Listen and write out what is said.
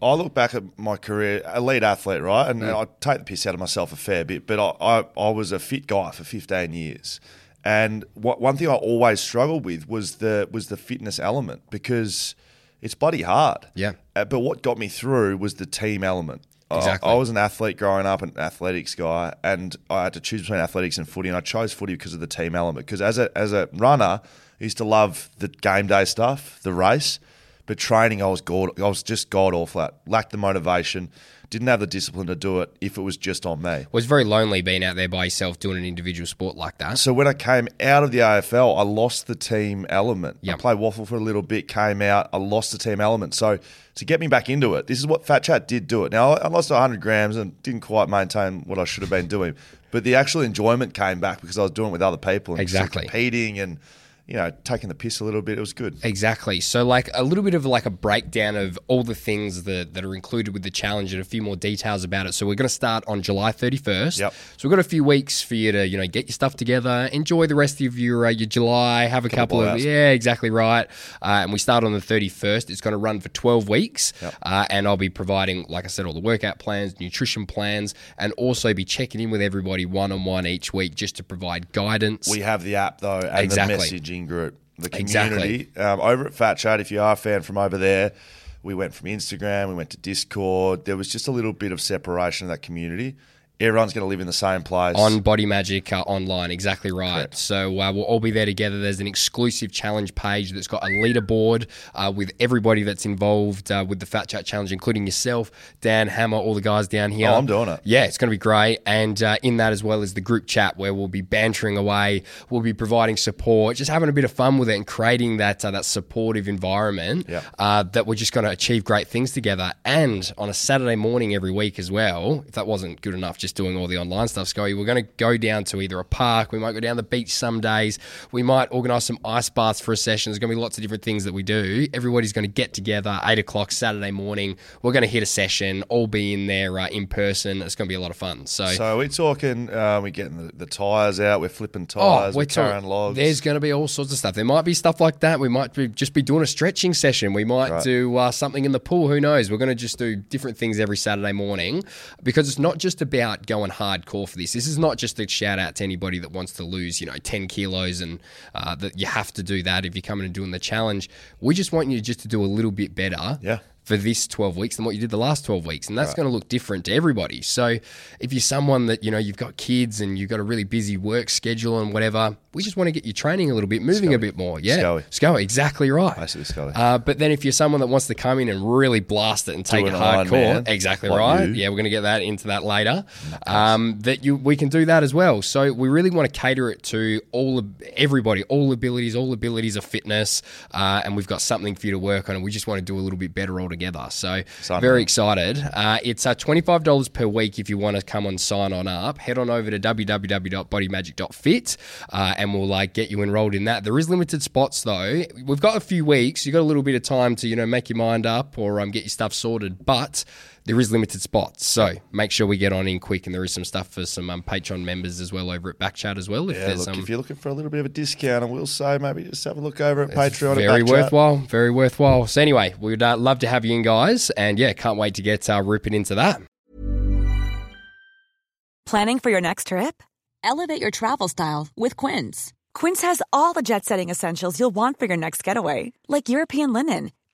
I look back at my career, elite athlete, right? And I take the piss out of myself a fair bit, but I was a fit guy for 15 years. And one thing I always struggled with was the fitness element, because it's bloody hard. Yeah. But what got me through was the team element. Exactly. I was an athlete growing up, an athletics guy, and I had to choose between athletics and footy, and I chose footy because of the team element. Because as a runner, I used to love the game day stuff, the race. But training, I was just god awful at. Lacked the motivation, didn't have the discipline to do it if it was just on me. It was very lonely being out there by yourself doing an individual sport like that. So when I came out of the AFL, I lost the team element. Yep. I played waffle for a little bit, came out, I lost the team element. So to get me back into it, this is what Fat Chat did do it. Now, I lost 100 grams and didn't quite maintain what I should have been doing. But the actual enjoyment came back because I was doing it with other people and exactly. Competing and... you know, taking the piss a little bit, it was good. Exactly. So like a little bit of like a breakdown of all the things that are included with the challenge and a few more details about it. So we're going to start on July 31st. Yep. So we've got a few weeks for you to, you know, get your stuff together, enjoy the rest of your July, have a couple of hours. Yeah, exactly right. And we start on the 31st. It's going to run for 12 weeks. Yep. And I'll be providing, like I said, all the workout plans, nutrition plans, and also be checking in with everybody one-on-one each week just to provide guidance. We have the app though and exactly. The messaging group, the community. Exactly. Over at Fat Chat, if you are a fan from over there, we went from Instagram, we went to Discord. There was just a little bit of separation of that community. Everyone's going to live in the same place. On Body Magic online, exactly right. Correct. So we'll all be there together. There's an exclusive challenge page that's got a leaderboard with everybody that's involved with the Fat Chat Challenge, including yourself, Dan Hammer, all the guys down here. Oh, I'm doing it. Yeah, it's going to be great. And in that as well is the group chat where we'll be bantering away, we'll be providing support, just having a bit of fun with it and creating that supportive environment that we're just going to achieve great things together. And on a Saturday morning every week as well, if that wasn't good enough, just doing all the online stuff, Scally. We're going to go down to either a park, we might go down the beach some days, we might organise some ice baths for a session. There's going to be lots of different things that we do. Everybody's going to get together, 8 o'clock Saturday morning, we're going to hit a session, all be in there in person. It's going to be a lot of fun. So we're talking, we're getting the tyres out, we're flipping tyres, we're carrying logs. There's going to be all sorts of stuff. There might be stuff like that. We might just be doing a stretching session. We might do something in the pool, who knows. We're going to just do different things every Saturday morning because it's not just about going hardcore for this. This is not just a shout out to anybody that wants to lose, 10 kilos and that you have to do that if you're coming and doing the challenge. We just want you just to do a little bit better. Yeah. For this 12 weeks than what you did the last 12 weeks. And that's going to look different to everybody. So if you're someone that, you've got kids and you've got a really busy work schedule and whatever, we just want to get you training a little bit, moving a bit more. Yeah. Scally. Exactly right. Basically Scally. But then if you're someone that wants to come in and really blast it and take it hardcore. Exactly like right. You. Yeah, we're going to get into that later. We can do that as well. So we really want to cater it to everybody, all abilities of fitness. And we've got something for you to work on and we just want to do a little bit better altogether. So very excited. It's $25 per week if you want to come and sign on up. Head on over to www.bodymagic.fit and we'll get you enrolled in that. There is limited spots though. We've got a few weeks. You've got a little bit of time to make your mind up or get your stuff sorted. But there is limited spots, so make sure we get on in quick. And there is some stuff for some Patreon members as well over at Back Chat as well. If you're looking for a little bit of a discount, I will say maybe just have a look over at Patreon. Very worthwhile. So anyway, we'd love to have you in, guys, and can't wait to get ripping into that. Planning for your next trip? Elevate your travel style with Quince. Quince has all the jet-setting essentials you'll want for your next getaway, like European linen,